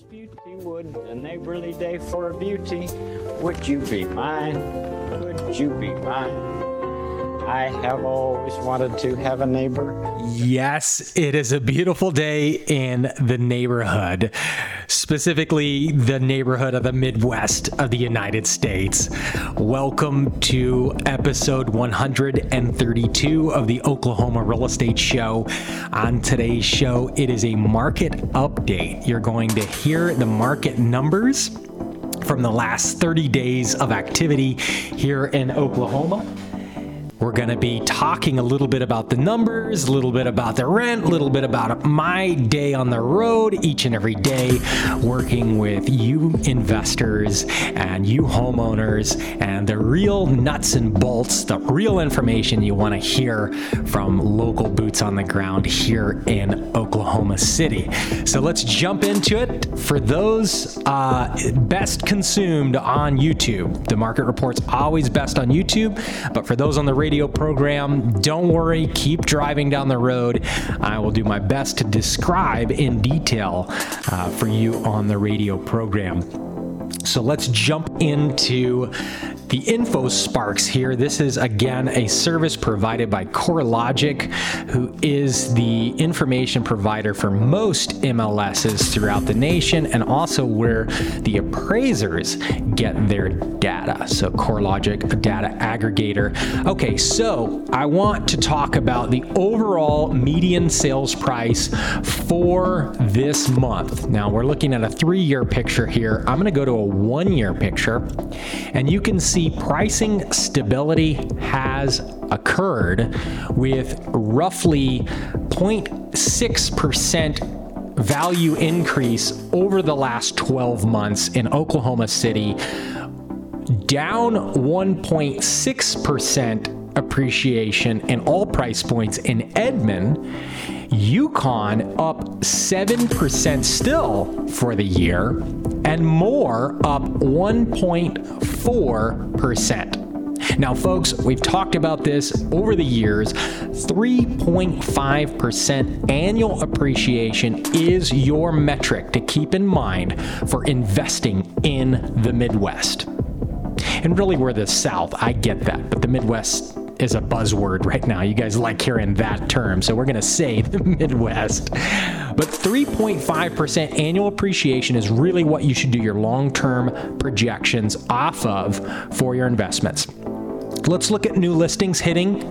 Miss Beauty, would a neighborly day for a beauty, would you be mine, would you be mine? I have always wanted to have a neighbor. Yes, it is a beautiful day in the neighborhood, specifically the neighborhood of the Midwest of the United States. Welcome to episode 132 of the Oklahoma Real Estate Show. On today's show, it is a market update. You're going to hear the market numbers from the last 30 days of activity here in Oklahoma. We're going to be talking a little bit about the numbers, a little bit about the rent, a little bit about my day on the road each and every day, working with you investors and you homeowners and the real nuts and bolts, the real information you want to hear from local boots on the ground here in Oklahoma City. So let's jump into it. For those best consumed on YouTube, the market report's always best on YouTube, but for those on the radio program, don't worry, keep driving down the road. I will do my best to describe in detail for you on the radio program. So let's jump into the info sparks here. This is again a service provided by CoreLogic, who is the information provider for most MLSs throughout the nation, and also where the appraisers get their data. So CoreLogic, a data aggregator. Okay, so I want to talk about the overall median sales price for this month. Now we're looking at a 3-year picture here. I'm gonna go to a 1-year picture, and you can see pricing stability has occurred with roughly 0.6% value increase over the last 12 months in Oklahoma City, down 1.6% appreciation in all price points in Edmond, Yukon up 7% still for the year, and Moore up 1.4%. Now folks, we've talked about this over the years, 3.5% annual appreciation is your metric to keep in mind for investing in the Midwest. And really we're the South, I get that, but the Midwest is a buzzword right now. You guys like hearing that term, so we're gonna say the Midwest. But 3.5% annual appreciation is really what you should do your long-term projections off of for your investments. Let's look at new listings hitting.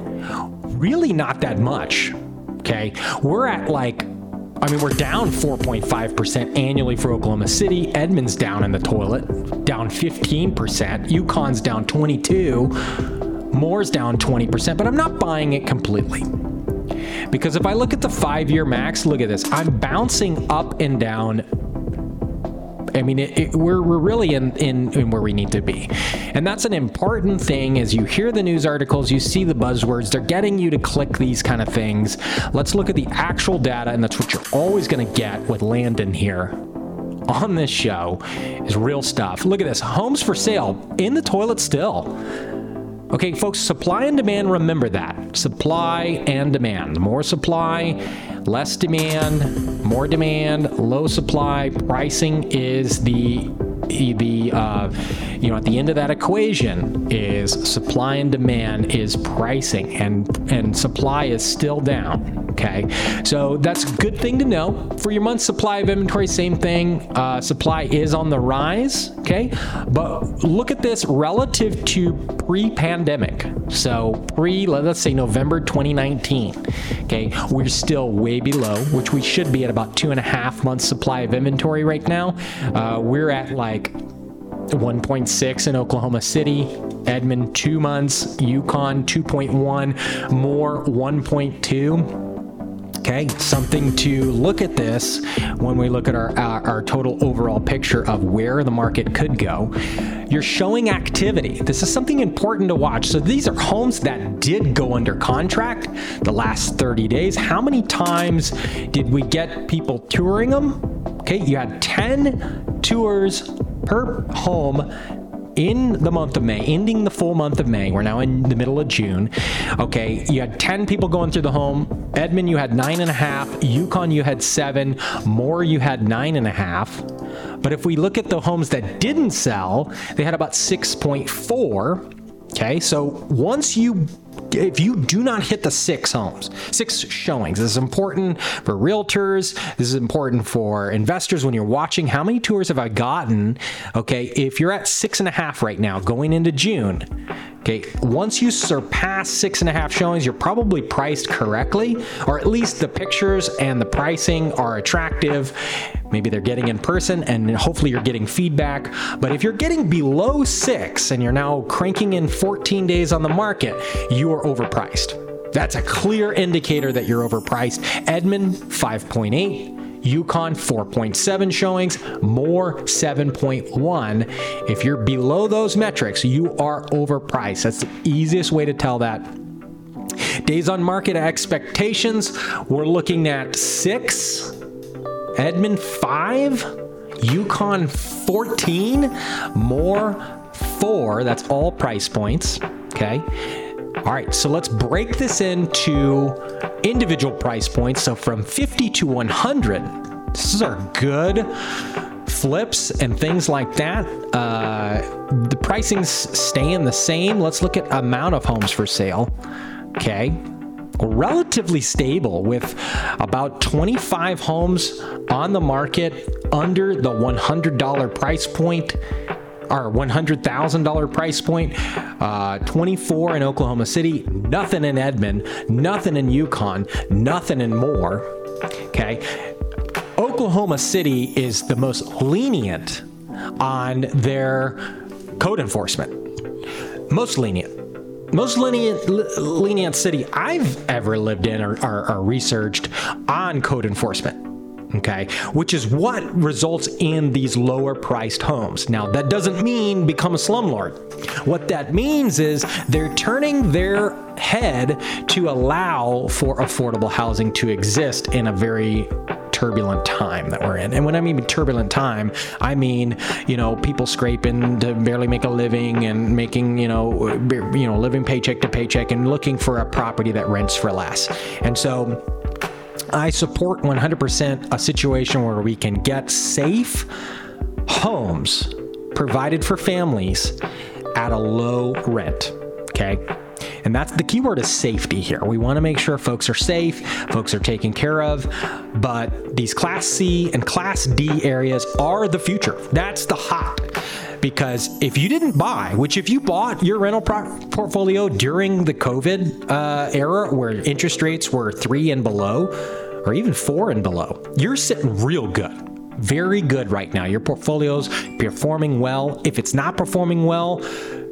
Really not that much, okay? We're at we're down 4.5% annually for Oklahoma City. Edmond's down in the toilet, down 15%. Yukon's down 22. Moore's down 20%, but I'm not buying it completely. Because if I look at the 5-year max, look at this, I'm bouncing up and down. I mean, we're really in where we need to be. And that's an important thing. As you hear the news articles, you see the buzzwords, they're getting you to click these kind of things. Let's look at the actual data, and that's what you're always gonna get with Landon here on this show, is real stuff. Look at this, homes for sale, in the toilet still. Okay, folks, supply and demand, remember that. Supply and demand. More supply, less demand, more demand, low supply. Pricing is the at the end of that equation is supply and demand is pricing, and supply is still down. Okay, so that's a good thing to know. For your month's supply of inventory, same thing. Supply is on the rise, okay? But look at this relative to pre-pandemic. So let's say November 2019, okay? We're still way below, which we should be at about 2.5 months supply of inventory right now. We're at 1.6 in Oklahoma City, Edmond 2 months, Yukon 2.1, Moore 1.2. Okay, something to look at this when we look at our total overall picture of where the market could go. You're showing activity. This is something important to watch. So these are homes that did go under contract the last 30 days. How many times did we get people touring them? Okay, you had 10 tours per home in the month of May, ending the full month of May. We're now in the middle of June. Okay, you had 10 people going through the home. Edmond, you had 9.5. Yukon, you had 7. Moore, you had 9.5. But if we look at the homes that didn't sell, they had about 6.4. Okay, so if you do not hit the six showings, this is important for realtors, this is important for investors when you're watching. How many tours have I gotten? Okay, if you're at 6.5 right now, going into June, okay, once you surpass 6.5 showings, you're probably priced correctly, or at least the pictures and the pricing are attractive. Maybe they're getting in person and hopefully you're getting feedback. But if you're getting below 6 and you're now cranking in 14 days on the market, you are overpriced. That's a clear indicator that you're overpriced. Edmond, 5.8, Yukon, 4.7 showings, Moore, 7.1. If you're below those metrics, you are overpriced. That's the easiest way to tell that. Days on market expectations, we're looking at 6. Edmond 5, Yukon 14, Moore 4, that's all price points, okay? All right, so let's break this into individual price points. So from 50 to 100, this is our good flips and things like that. The pricing's staying the same. Let's look at amount of homes for sale, okay? Relatively stable with about 25 homes on the market under the $100 price point or $100,000 price point, 24 in Oklahoma City, nothing in Edmond, nothing in Yukon, nothing in Moore. Okay. Oklahoma City is the most lenient on their code enforcement, most lenient city I've ever lived in or researched on code enforcement. Okay, which is what results in these lower priced homes. Now, that doesn't mean become a slumlord. What that means is they're turning their head to allow for affordable housing to exist in a very turbulent time that we're in. And when I mean turbulent time, I mean, you know, people scraping to barely make a living and making, you know, living paycheck to paycheck and looking for a property that rents for less. And so I support 100% a situation where we can get safe homes provided for families at a low rent. Okay. And that's the key word is safety here. We want to make sure folks are safe, folks are taken care of, but these Class C and Class D areas are the future. That's the hot. Because if you didn't buy, which if you bought your rental portfolio during the COVID era where interest rates were 3 and below or even 4 and below, you're sitting real good. Very good right now. Your portfolio's performing well. If it's not performing well,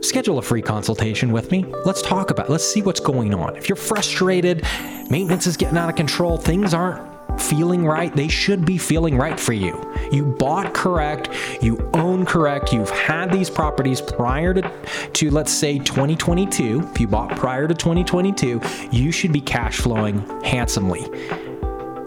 schedule a free consultation with me. Let's talk about it. Let's see what's going on. If you're frustrated, maintenance is getting out of control, things aren't feeling right, they should be feeling right for you. You bought correct, you own correct, you've had these properties prior to let's say 2022. If you bought prior to 2022, you should be cash flowing handsomely.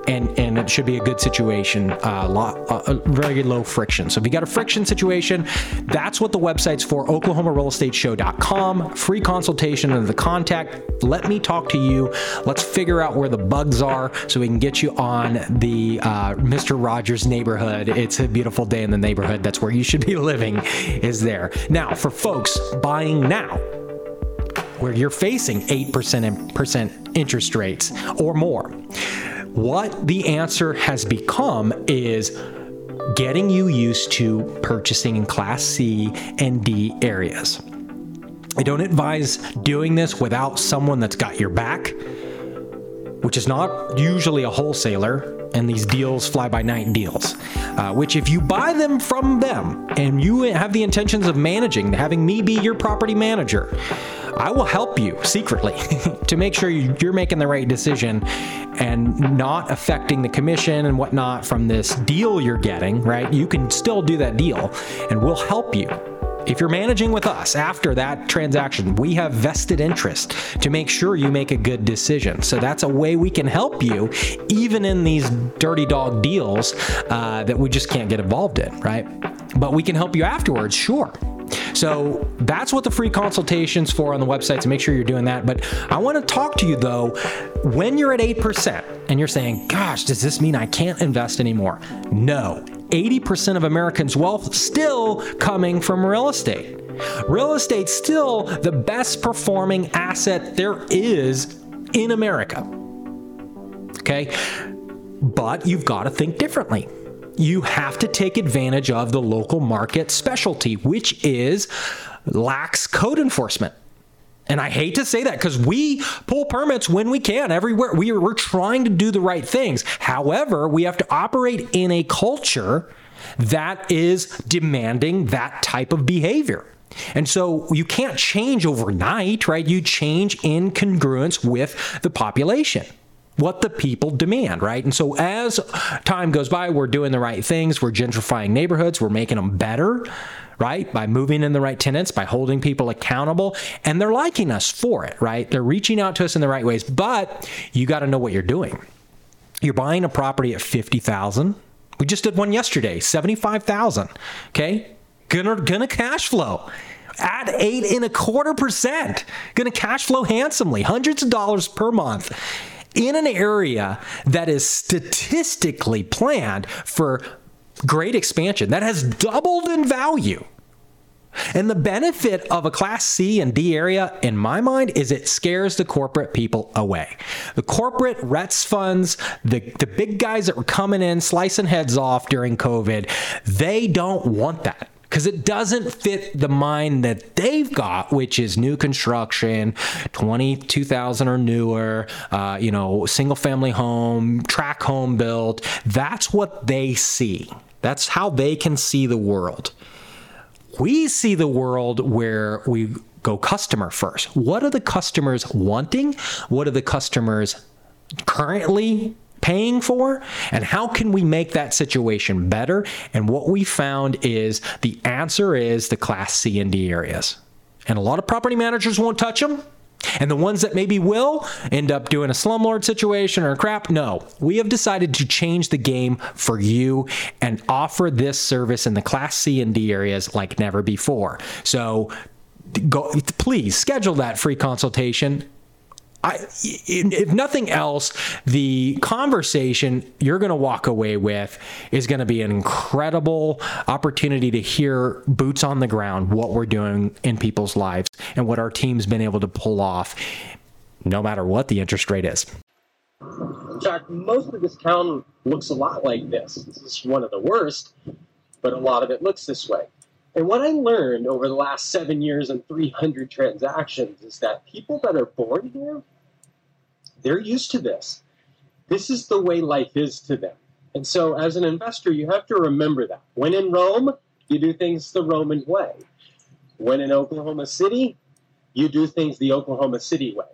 And it should be a good situation, very low friction. So if you got a friction situation, that's what the website's for, OklahomaRealEstateShow.com. Free consultation under the contact. Let me talk to you. Let's figure out where the bugs are so we can get you on the Mr. Rogers neighborhood. It's a beautiful day in the neighborhood. That's where you should be living is there. Now, for folks buying now, where you're facing 8% interest rates or more, what the answer has become is getting you used to purchasing in Class C and D areas. I don't advise doing this without someone that's got your back, which is not usually a wholesaler, and these deals, fly-by-night deals, which if you buy them from them and you have the intentions of managing, having me be your property manager, I will help you secretly to make sure you're making the right decision and not affecting the commission and whatnot from this deal you're getting, right? You can still do that deal and we'll help you. If you're managing with us after that transaction, we have vested interest to make sure you make a good decision. So that's a way we can help you even in these dirty dog deals that we just can't get involved in, right? But we can help you afterwards, sure. So that's what the free consultation's for on the website, so make sure you're doing that. But I want to talk to you, though, when you're at 8% and you're saying, gosh, does this mean I can't invest anymore? No, 80% of Americans' wealth still coming from real estate. Real estate's still the best performing asset there is in America. Okay? But you've got to think differently. You have to take advantage of the local market specialty, which is lax code enforcement. And I hate to say that because we pull permits when we can everywhere. We're trying to do the right things. However, we have to operate in a culture that is demanding that type of behavior. And so you can't change overnight, right? You change in congruence with the population, what the people demand, right? And so as time goes by, we're doing the right things. We're gentrifying neighborhoods. We're making them better, right? By moving in the right tenants, by holding people accountable, and they're liking us for it, right? They're reaching out to us in the right ways, but you got to know what you're doing. You're buying a property at $50,000. We just did one yesterday, $75,000, okay? Gonna cash flow at 8.25%. Gonna cash flow handsomely, hundreds of dollars per month, in an area that is statistically planned for great expansion, that has doubled in value. And the benefit of a Class C and D area, in my mind, is it scares the corporate people away. The corporate REITs funds, the big guys that were coming in, slicing heads off during COVID, they don't want that. Because it doesn't fit the mind that they've got, which is new construction, 22,000 or newer, single family home, tract home built. That's what they see. That's how they can see the world. We see the world where we go customer first. What are the customers wanting? What are the customers currently paying for, and how can we make that situation better? And what we found is the answer is the Class C and D areas. And a lot of property managers won't touch them, and the ones that maybe will end up doing a slumlord situation or crap. No, we have decided to change the game for you and offer this service in the Class C and D areas like never before. So go, please schedule that free consultation. If nothing else, the conversation you're going to walk away with is going to be an incredible opportunity to hear boots on the ground what we're doing in people's lives and what our team's been able to pull off, no matter what the interest rate is. Jack, most of this town looks a lot like this. This is one of the worst, but a lot of it looks this way. And what I learned over the last 7 years and 300 transactions is that people that are born here, they're used to this. This is the way life is to them. And so as an investor, you have to remember that. When in Rome, you do things the Roman way. When in Oklahoma City, you do things the Oklahoma City way.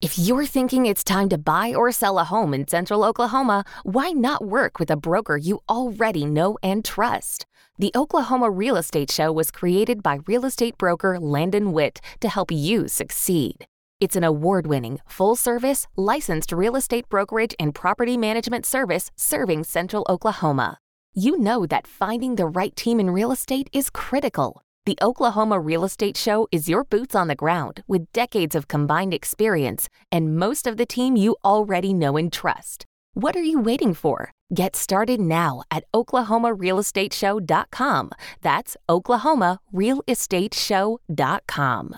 If you're thinking it's time to buy or sell a home in Central Oklahoma, why not work with a broker you already know and trust? The Oklahoma Real Estate Show was created by real estate broker Landon Witt to help you succeed. It's an award-winning, full-service, licensed real estate brokerage and property management service serving Central Oklahoma. You know that finding the right team in real estate is critical. The Oklahoma Real Estate Show is your boots on the ground with decades of combined experience and most of the team you already know and trust. What are you waiting for? Get started now at OklahomaRealEstateShow.com. That's OklahomaRealEstateShow.com.